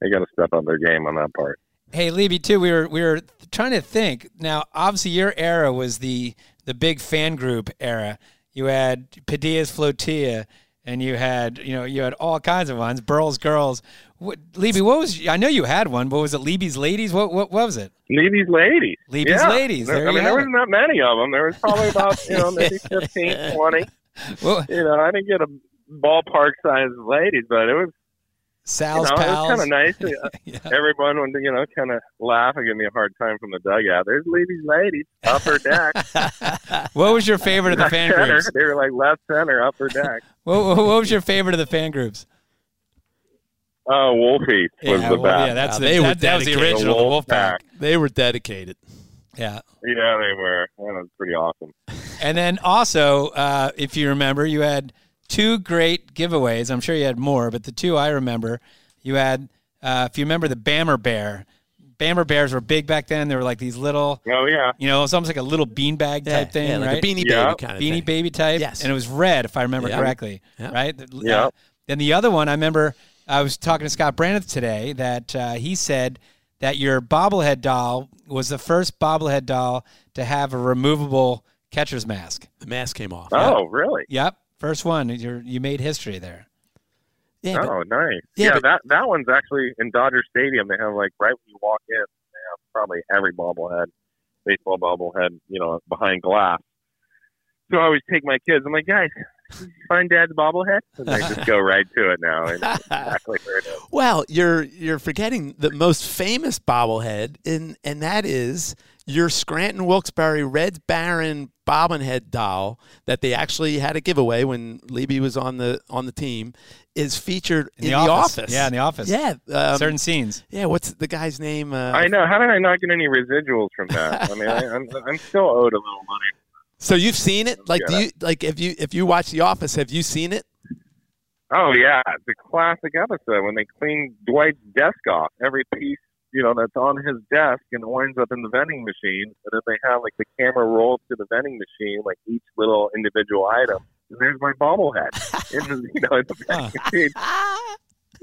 they got to step up their game on that part. Hey, Lieby, too, we were we were trying to think. Now, obviously, your era was the the big fan group era. You had Padilla's Flotilla, and you had you know you had all kinds of ones. Burl's Girls. What, Lieby, what was? I know you had one, but was it Lieby's Ladies? What what, what was it? Lieby's Ladies. Lieby's yeah. Ladies. There, there, I mean, there was not many of them. There was probably about you know maybe fifteen, twenty. Well, you know, I didn't get a ballpark size ladies, but it was. Sal's you know, pals. It was kind of nice. yeah. Everyone would, you know, kind of laugh and give me a hard time from the dugout. There's Lieby's Ladies, upper deck. What was your favorite of the fan center. groups? They were like left center, upper deck. what, what, what was your favorite of the fan groups? Oh, uh, Wolfie was yeah, the well, best. Yeah, that's uh, the, they that, that was the original the Wolf Pack. They were dedicated. Yeah. Yeah, they were. That was pretty awesome. And then also, uh, if you remember, you had – two great giveaways. I'm sure you had more, but the two I remember, you had, uh, if you remember the Bammer Bear, Bammer Bears were big back then. They were like these little, oh, yeah. you know, it's almost like a little beanbag yeah, type thing, yeah, like right? a Beanie yeah. Baby kind of beanie thing. Beanie Baby type. Yes. And it was red, if I remember yeah. correctly, yeah. right? Yeah. Uh, and the other one, I remember I was talking to Scott Brandon today that uh, he said that your bobblehead doll was the first bobblehead doll to have a removable catcher's mask. The mask came off. Oh, yep. really? Yep. First one, you you made history there. Yeah, oh, but, nice. Yeah, yeah but, that, that one's actually in Dodger Stadium. They have, like, right when you walk in, they have probably every bobblehead, baseball bobblehead, you know, behind glass. So I always take my kids. I'm like, guys, did you find Dad's bobblehead? And they just go right to it now. And exactly where it is. Well, you're, you're forgetting the most famous bobblehead, and, and that is your Scranton Wilkes-Barre Red Baron bobblehead doll that they actually had a giveaway when Lieby was on the on the team is featured in, in the, office. the office. Yeah, in the office. Yeah, um, certain scenes. Yeah, what's the guy's name? Uh, I know. How did I not get any residuals from that? I mean, I, I'm I'm still owed a little money. So you've seen it? Like, do you like if you if you watch The Office, have you seen it? Oh yeah, the classic episode when they clean Dwight's desk off. Every piece. You know, that's on his desk and winds up in the vending machine. And then they have, like, the camera rolls to the vending machine, like, each little individual item. And there's my bobblehead. in the, you know, in the vending machine.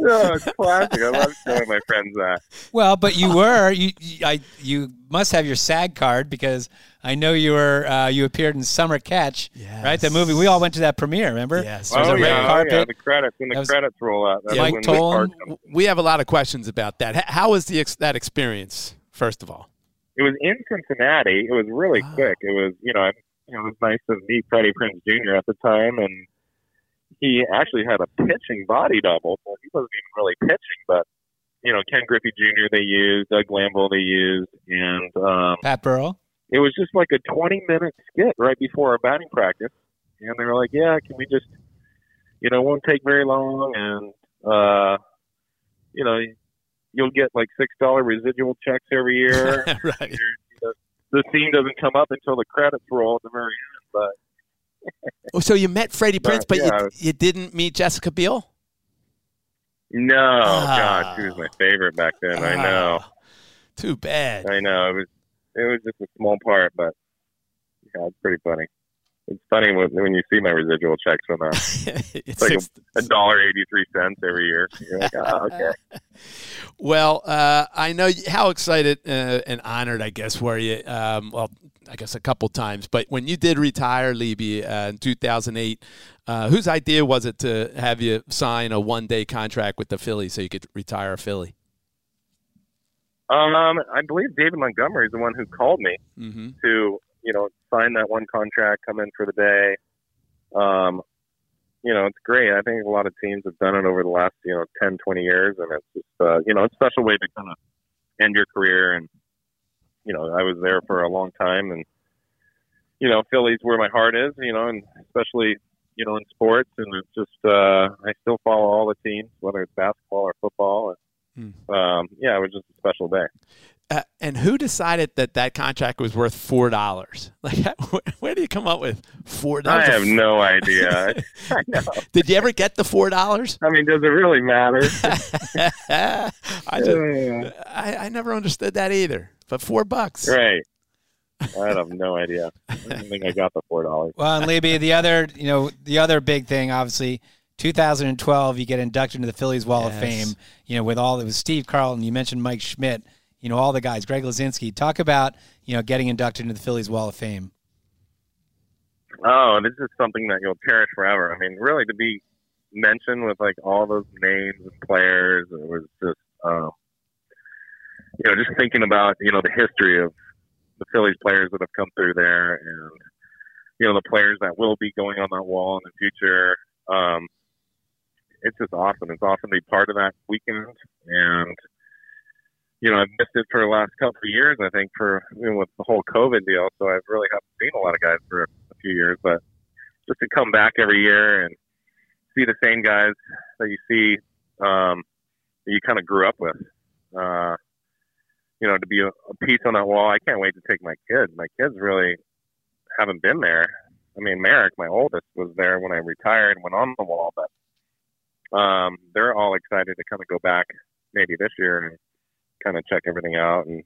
Oh, it's classic. I love showing my friends that. Well, but you were you, you I you must have your SAG card, because I know you were uh, you appeared in Summer Catch, yes. right? That movie, we all went to that premiere. Remember? Yes. There was oh, a yeah, red carpet. Oh yeah, the credits when the was, credits roll out. That yeah, Mike Tolan. We have a lot of questions about that. How was the ex- that experience? First of all, it was in Cincinnati. It was really wow. quick. It was you know it was nice to meet Freddie Prinze Junior at the time, and he actually had a pitching body double. Well, he wasn't even really pitching, but, you know, Ken Griffey Junior they used, Doug Lamble they used, and um, Pat Burrell. It was just like a twenty-minute skit right before our batting practice. And they were like, yeah, can we just, you know, it won't take very long, and, uh, you know, you'll get like six dollars residual checks every year. Right. You know, the scene doesn't come up until the credits roll at the very end, but. Oh, so you met Freddie Prinze, but, but yeah, you, was... you didn't meet Jessica Biel? No, oh. God, she was my favorite back then. Oh. I know. Too bad. I know. It was it was just a small part, but yeah, it's pretty funny. It's funny when, when you see my residual checks from that. it's, it's like a dollar eighty-three cents every year. You're like, oh, okay. Well, uh, I know how excited uh, and honored, I guess, were you? Um, well, I guess a couple times, but when you did retire, Liebe, uh, in two thousand eight, uh, whose idea was it to have you sign a one-day contract with the Phillies so you could retire a Philly? Um, I believe David Montgomery is the one who called me mm-hmm. to. You know, sign that one contract, come in for the day. Um, you know, it's great. I think a lot of teams have done it over the last, you know, ten, twenty years. And it's just, uh, you know, it's a special way to kind of end your career. And, you know, I was there for a long time. And, you know, Philly's where my heart is, you know, and especially, you know, in sports. And it's just, uh, I still follow all the teams, whether it's basketball or football. And, mm. um, yeah, it was just a special day. Uh, and who decided that that contract was worth four dollars? Like, where, where do you come up with four dollars? I have no idea. I know. Did you ever get the four dollars? I mean, does it really matter? I, just, yeah. I I never understood that either. But four bucks, right? I have no idea. I don't think I got the four dollars. Well, and Liebe, the other, you know, the other big thing, obviously. two thousand twelve, you get inducted into the Phillies Wall yes. of Fame. You know, with all it was Steve Carlton. You mentioned Mike Schmidt. You know, all the guys, Greg Lazinski. Talk about, you know, getting inducted into the Phillies Wall of Fame. Oh, this is something that you'll cherish forever. I mean, really, to be mentioned with, like, all those names and players, it was just, uh, you know, just thinking about, you know, the history of the Phillies players that have come through there and, you know, the players that will be going on that wall in the future. Um, it's just awesome. It's awesome to be part of that weekend. And, you know, I've missed it for the last couple of years, I think, for you know, with the whole COVID deal. So I've really haven't seen a lot of guys for a few years. But just to come back every year and see the same guys that you see, um, that you kind of grew up with, uh, you know, to be a, a piece on that wall. I can't wait to take my kids. My kids really haven't been there. I mean, Merrick, my oldest, was there when I retired and went on the wall. But um, they're all excited to kind of go back maybe this year and kind of check everything out and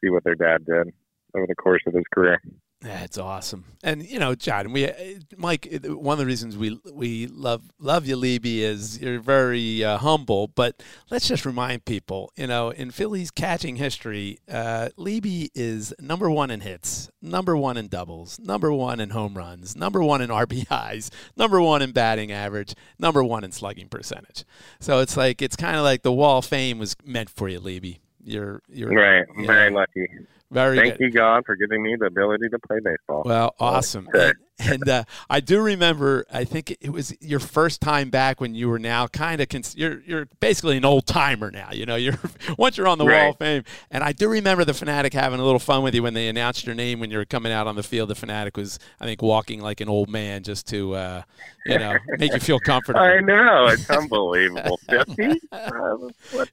see what their dad did over the course of his career. That's awesome. And, you know, John, we, Mike, one of the reasons we we love love you, Liebe, is you're very uh, humble. But let's just remind people, you know, in Phillies catching history, uh, Liebe is number one in hits, number one in doubles, number one in home runs, number one in R B Is, number one in batting average, number one in slugging percentage. So it's like it's kind of like the Wall of Fame was meant for you, Liebe. You're you're right. I'm very lucky. Very Thank good. you, God, for giving me the ability to play baseball. Well, awesome. and and uh, I do remember, I think it was your first time back when you were now kind of cons- – you're you're basically an old-timer now. You know, you're once you're on the right. Wall of Fame. And I do remember the Fanatic having a little fun with you when they announced your name when you were coming out on the field. The Fanatic was, I think, walking like an old man just to, uh, you know, make you feel comfortable. I know. It's unbelievable. fifty? Uh,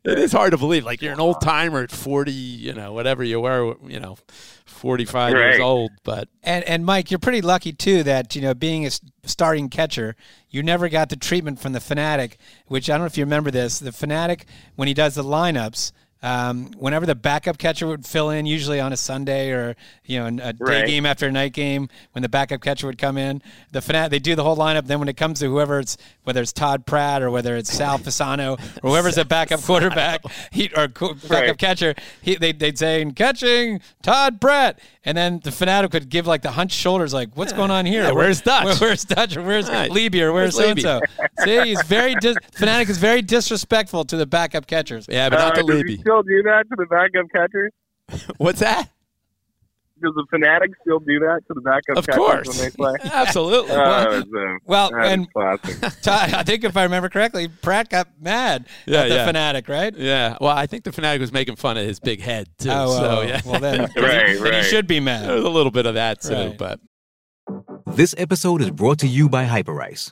it is hard to believe. Like, you're an old-timer at forty, you know, whatever you were – you know, forty-five right. years old. But and and Mike, you're pretty lucky too that, you know, being a starting catcher, you never got the treatment from the Fanatic, which I don't know if you remember this. The Fanatic, when he does the lineups, Um, whenever the backup catcher would fill in, usually on a Sunday or, you know, a day right. game after a night game, when the backup catcher would come in, the Fanatic, they do the whole lineup. Then when it comes to whoever it's, whether it's Todd Pratt or whether it's Sal Fasano or whoever's the backup quarterback he, or co- backup right. catcher, he, they, they'd say, catching Todd Pratt. And then the Fanatic would give like the hunched shoulders, like, what's going on here? Yeah, where's Dutch? Where, where's Dutch? Or where's right. Leiby? Or where's, where's so-and-so? See, he's very dis- Fanatic is very disrespectful to the backup catchers. Yeah, but uh, not to Leiby. Still do that to the backup catchers? What's that? Does the Fanatic still do that to the backup of catchers course. When they play? Absolutely. Uh, well, a, and Todd, I think if I remember correctly, Pratt got mad yeah, at the yeah. Fanatic, right? Yeah. Well, I think the Fanatic was making fun of his big head too. Oh, so well, yeah. Well, then, right, he, right. then he should be mad. There's a little bit of that too, right. but this episode is brought to you by Hyperice,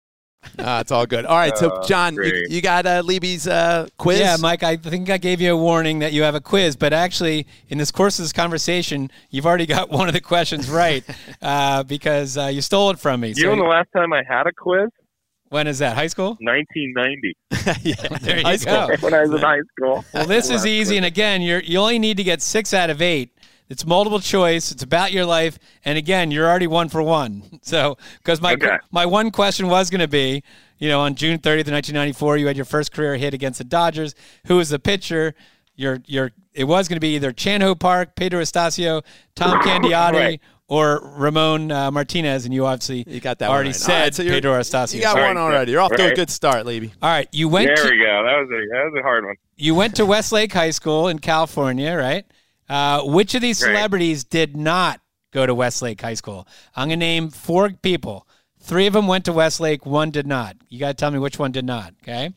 Uh, it's all good. All right, so, John, uh, you, you got uh, Leiby's uh, quiz? Yeah, Mike, I think I gave you a warning that you have a quiz, but actually, in this course of this conversation, you've already got one of the questions right uh, because uh, you stole it from me. You so know the last time I had a quiz? When is that? High school? nineteen ninety. yeah, there you high go. School. When I was in high school. Well, this is easy, and again, you're, you only need to get six out of eight. It's multiple choice. It's about your life. And, again, you're already one for one. So, because my okay. my one question was going to be, you know, on June thirtieth, nineteen ninety-four, you had your first career hit against the Dodgers. Who was the pitcher? Your your It was going to be either Chan-Ho Park, Pedro Astacio, Tom Candiotti, right. or Ramon uh, Martinez. And you obviously you got that already right. said right, so Pedro Astacio. You got Sorry. one already. You're off right. to a good start, Leiby. All right. You went. There to, we go. That was, a, that was a hard one. You went to Westlake High School in California, right? Uh, which of these celebrities did not go to Westlake High School? I'm going to name four people. Three of them went to Westlake. One did not. You got to tell me which one did not, okay?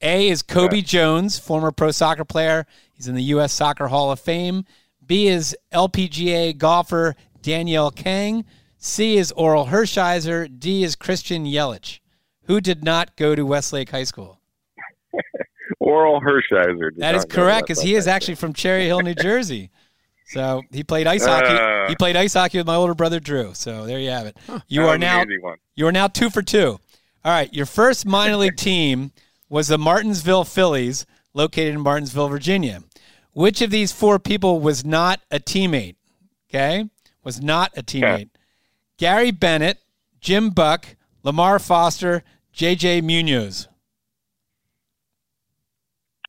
A is Kobe Jones, former pro soccer player. He's in the U S Soccer Hall of Fame. B is L P G A golfer Danielle Kang. C is Oral Hershiser. D is Christian Yelich. Who did not go to Westlake High School? Oral Hershiser. That is correct, because he is actually from Cherry Hill, New Jersey. So he played ice hockey. Uh, he played ice hockey with my older brother Drew. So there you have it. You are now you are now two for two. All right, your first minor league team was the Martinsville Phillies, located in Martinsville, Virginia. Which of these four people was not a teammate? Okay, was not a teammate. Yeah. Gary Bennett, Jim Buck, Lamar Foster, J J Munoz.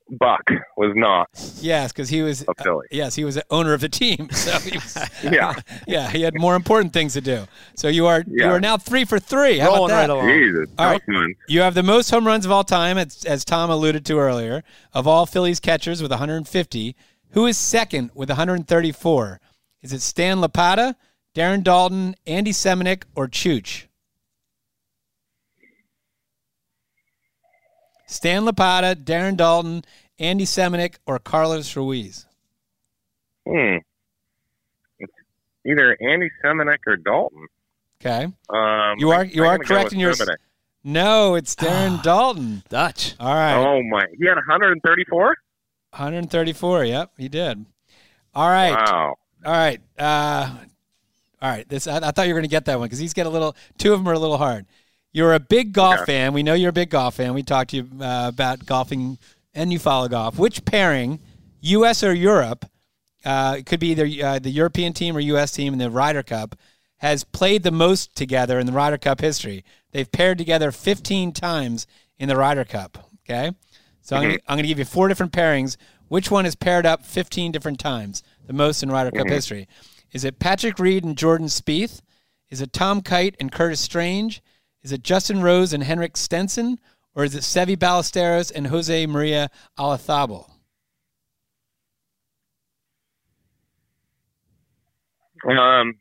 Buck was not. Yes, because he was. A Philly. Uh, yes, he was the owner of the team. So he was, yeah, yeah, he had more important things to do. So you are yeah. you are now three for three. How Rolling about that? Right along. Jesus, all right, man. You have the most home runs of all time, as, as Tom alluded to earlier, of all Phillies catchers with one hundred fifty. Who is second with one hundred thirty-four? Is it Stan Lepata, Darren Daulton, Andy Seminick, or Chooch? Stan Lepata, Darren Daulton, Andy Seminick, or Carlos Ruiz? Hmm. It's either Andy Seminick or Daulton. Okay. Um, you are you I'm are correct in your. Seminick. No, it's Darren Daulton. Dutch. All right. Oh my! He had one hundred thirty-four. one hundred thirty-four. Yep, he did. All right. Wow. All right. Uh, all right. This I, I thought you were going to get that one because he's got a little. Two of them are a little hard. You're a big golf yeah. fan. We know you're a big golf fan. We talked to you uh, about golfing, and you follow golf. Which pairing, U S or Europe, uh, it could be either uh, the European team or U S team in the Ryder Cup, has played the most together in the Ryder Cup history? They've paired together fifteen times in the Ryder Cup, okay? So mm-hmm. I'm going to give you four different pairings. Which one is paired up fifteen different times, the most in Ryder mm-hmm. Cup history? Is it Patrick Reed and Jordan Spieth? Is it Tom Kite and Curtis Strange? Is it Justin Rose and Henrik Stenson, or is it Seve Ballesteros and Jose Maria Olazabal? Um,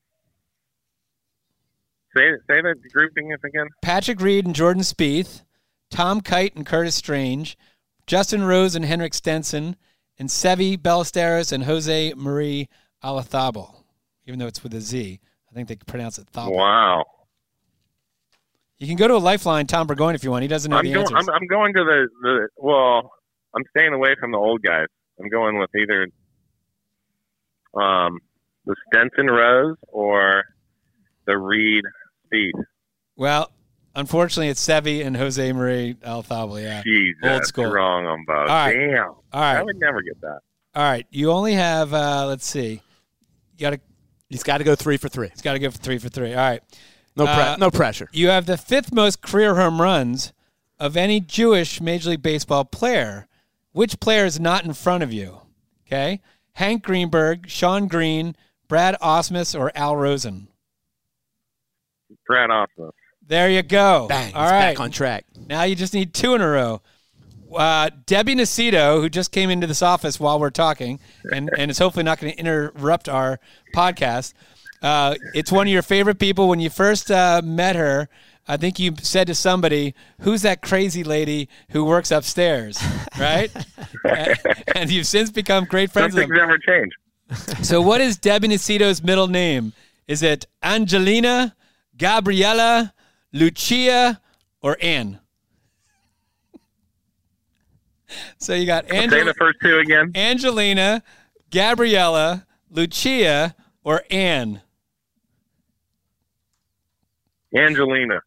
say say that grouping if again. Patrick Reed and Jordan Spieth, Tom Kite and Curtis Strange, Justin Rose and Henrik Stenson, and Seve Ballesteros and Jose Maria Olazabal. Even though it's with a Z, I think they pronounce it Thauber. Wow. You can go to a lifeline, Tom Burgoyne, if you want. He doesn't know I'm the going, answers. I'm, I'm going to the, the – well, I'm staying away from the old guys. I'm going with either um, the Stenson Rose or the Reed Speed. Well, unfortunately, it's Seve and Jose Marie Althabla. Yeah. Jesus, old school. Wrong on both. All right. Damn. All right. I would never get that. All right. You only have uh, – let's see. You gotta, he's got to go three for three. He's got to go for three for three. All right. No, pre- uh, no pressure. You have the fifth most career home runs of any Jewish Major League Baseball player. Which player is not in front of you? Okay. Hank Greenberg, Shawn Green, Brad Ausmus, or Al Rosen? Brad Ausmus. There you go. Bang. All right. Back on track. Now you just need two in a row. Uh, Debbie Nocito, who just came into this office while we're talking, and, and is hopefully not going to interrupt our podcast. Uh, it's one of your favorite people. When you first uh, met her, I think you said to somebody, who's that crazy lady who works upstairs, right? and, and you've since become great friends with them. Something's never changed. So what is Debbie Nocito's middle name? Is it Angelina, Gabriella, Lucia, or Anne? So you got Angel- the first two again. Angelina, Gabriella, Lucia, or Anne? Angelina.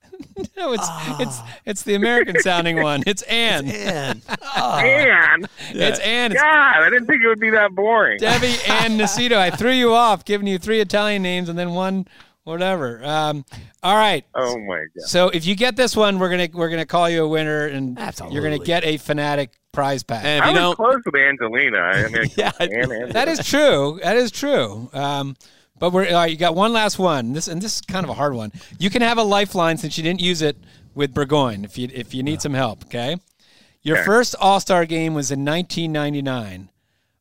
No, it's oh. it's it's the American sounding one. It's Anne. It's Anne. Oh. Anne. Yeah. It's Anne. God, I didn't think it would be that boring. Debbie Ann Nocito. I threw you off, giving you three Italian names and then one whatever. Um, all right. Oh my God. So if you get this one, we're gonna we're gonna call you a winner, and Absolutely. You're gonna get a Fanatic prize pack. And if I you was close with Angelina. I mean, yeah, Ann, Angelina. That is true. That is true. Um, but we're all right, you got one last one. This and this is kind of a hard one. You can have a lifeline since you didn't use it with Burgoyne. If you if you need wow. some help, okay. Your okay. first All-Star game was in nineteen ninety-nine.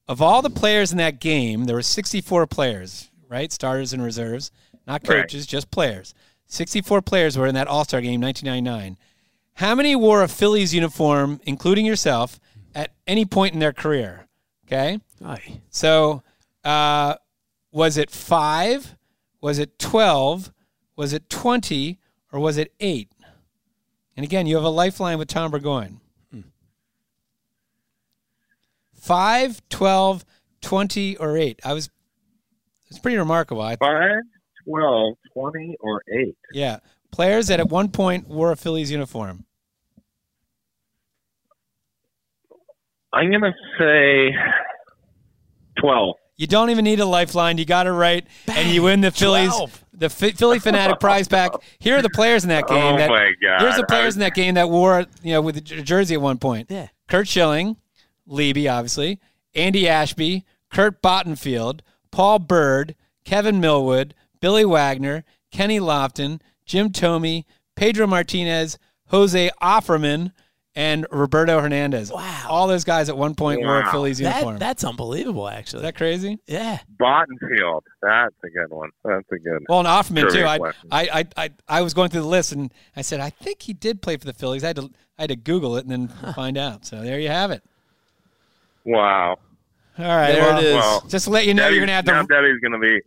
Of all the players in that game, there were sixty-four players, right? Starters and reserves. Not coaches, right. Just players. sixty-four players were in that All-Star game, nineteen ninety-nine. How many wore a Phillies uniform, including yourself, at any point in their career? Okay? Aye. So uh, was it five? Was it twelve? Was it twenty? Or was it eight? And again, you have a lifeline with Tom Burgoyne. Hmm. five, twelve, twenty, or eight. I was, it's pretty remarkable. I Five? twelve, twenty, or eight. Yeah. Players that at one point wore a Phillies uniform. I'm going to say twelve. You don't even need a lifeline. You got it right. Bang, and you win the Phillies, twelve. The Philly Fanatic prize pack. Here are the players in that game. Oh, that, my God. Here's the players I... in that game that wore, you know, with a jersey at one point. Yeah. Curt Schilling, Leiby, obviously, Andy Ashby, Kurt Bottenfield, Paul Byrd, Kevin Millwood, Billy Wagner, Kenny Lofton, Jim Thome, Pedro Martinez, Jose Offerman, and Roberto Hernandez. Wow. All those guys at one point wow. wore a Phillies that, uniform. That's unbelievable, actually. Is that crazy? Yeah. Bottenfield. That's a good one. That's a good one. Well, and Offerman, too. I, I I I was going through the list, and I said, I think he did play for the Phillies. I had to, I had to Google it and then huh. find out. So there you have it. Wow. All right, there well, it is. Well, just to let you know, Daddy's, you're gonna have to. Now Daddy's gonna be.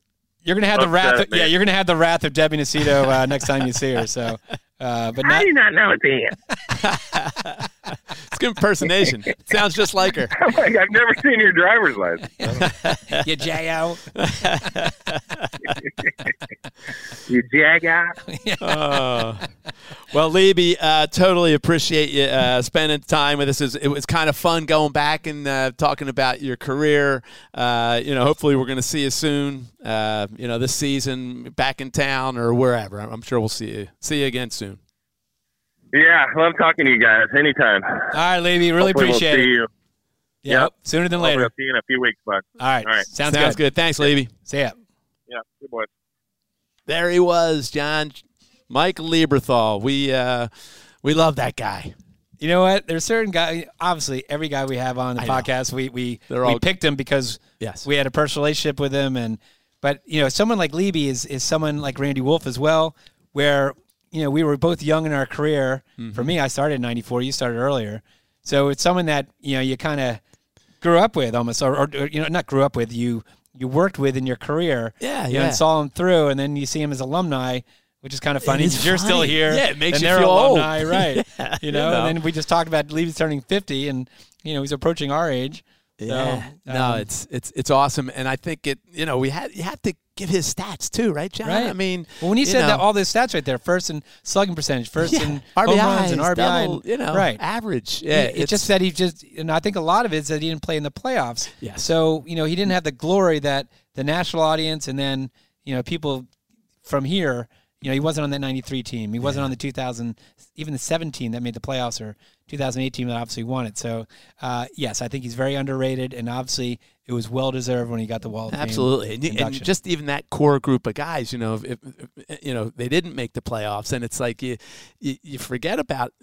You're gonna have the wrath. Of, yeah, you're gonna have the wrath of Debbie Nocito uh, next time you see her. So, uh, but how not, do you not know it's Ann? It's good impersonation. It sounds just like her. I'm like, I've never seen your driver's license. You jago. You jago. Oh. Well, Leiby, uh, totally appreciate you uh, spending time with us. It was, it was kind of fun going back and uh, talking about your career. Uh, you know, hopefully we're going to see you soon. Uh, you know, this season back in town or wherever. I'm sure we'll see you. See you again soon. Yeah, love talking to you guys. Anytime. All right, Leiby, really Hopefully appreciate we'll see it. You. Yeah, yep. Sooner than Hopefully later. I'll see you in a few weeks, bud. All right, All right. sounds, sounds good. good. Thanks, Leiby. See ya. Yeah, good boy. There he was, John, Mike Lieberthal. We uh, we love that guy. You know what? There's certain guys. Obviously, every guy we have on the I podcast, know. we we They're we all... picked him because yes. we had a personal relationship with him, and but you know, someone like Leiby is is someone like Randy Wolf as well, where. You know, we were both young in our career. Mm-hmm. For me, I started in ninety-four. You started earlier. So it's someone that, you know, you kind of grew up with almost, or, or, you know, not grew up with, you you worked with in your career. Yeah, you yeah. know, and saw him through, and then you see him as alumni, which is kind of funny because you're still here. Yeah, it makes you feel alumni, old. Right. yeah, you know, you know, and then we just talked about Levy's turning fifty, and, you know, he's approaching our age. So, yeah. Um, no, it's it's it's awesome. And I think it, you know, we had you have to give his stats too, right, John? Right. I mean, well, when you, you said know, that all those stats right there, first in slugging percentage, first yeah, in R B Is, home runs and R B I, double, and, you know, right. average. Yeah, it, it's just that he just, and I think a lot of it is that he didn't play in the playoffs. Yeah. So, you know, he didn't have the glory that the national audience and then, you know, people from here, you know, he wasn't on that ninety-three team. He wasn't yeah. on the two thousand, even the seventeen that made the playoffs, or two thousand eighteen that obviously won it. So, uh, yes, I think he's very underrated, and obviously it was well-deserved when he got the Wall of Fame. Absolutely. And, and just even that core group of guys, you know, if, if, you know, they didn't make the playoffs, and it's like you, you, you forget about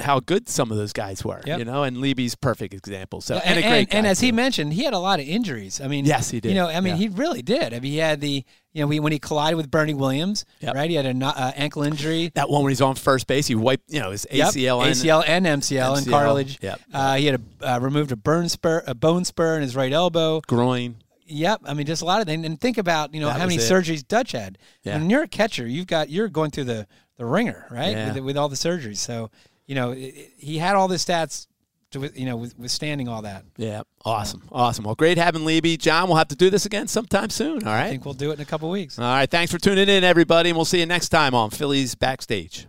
how good some of those guys were, yep. you know, and Levy's perfect example. So, yeah, and, and, a great guy, and as too. He mentioned, he had a lot of injuries. I mean, yes, he did. You know, I mean, yeah. he really did. I mean, he had the... You know, we, when he collided with Bernie Williams, yep. right? He had an uh, ankle injury. That one when he's on first base, he wiped, you know, his A C L yep. and A C L and M C L and cartilage. Yep. Uh, he had a, uh, removed a burn spur, a bone spur in his right elbow, groin. Yep. I mean, just a lot of things. And think about, you know, that how many it. surgeries Dutch had. Yeah. When you're a catcher, you've got you're going through the the ringer, right? Yeah. With, with all the surgeries. So, you know, it, he had all the stats. To, you know, withstanding all that. Yeah, awesome, awesome. Well, great having Liebe. John, we'll have to do this again sometime soon, all right? I think we'll do it in a couple weeks. All right, thanks for tuning in, everybody, and we'll see you next time on Phillies Backstage.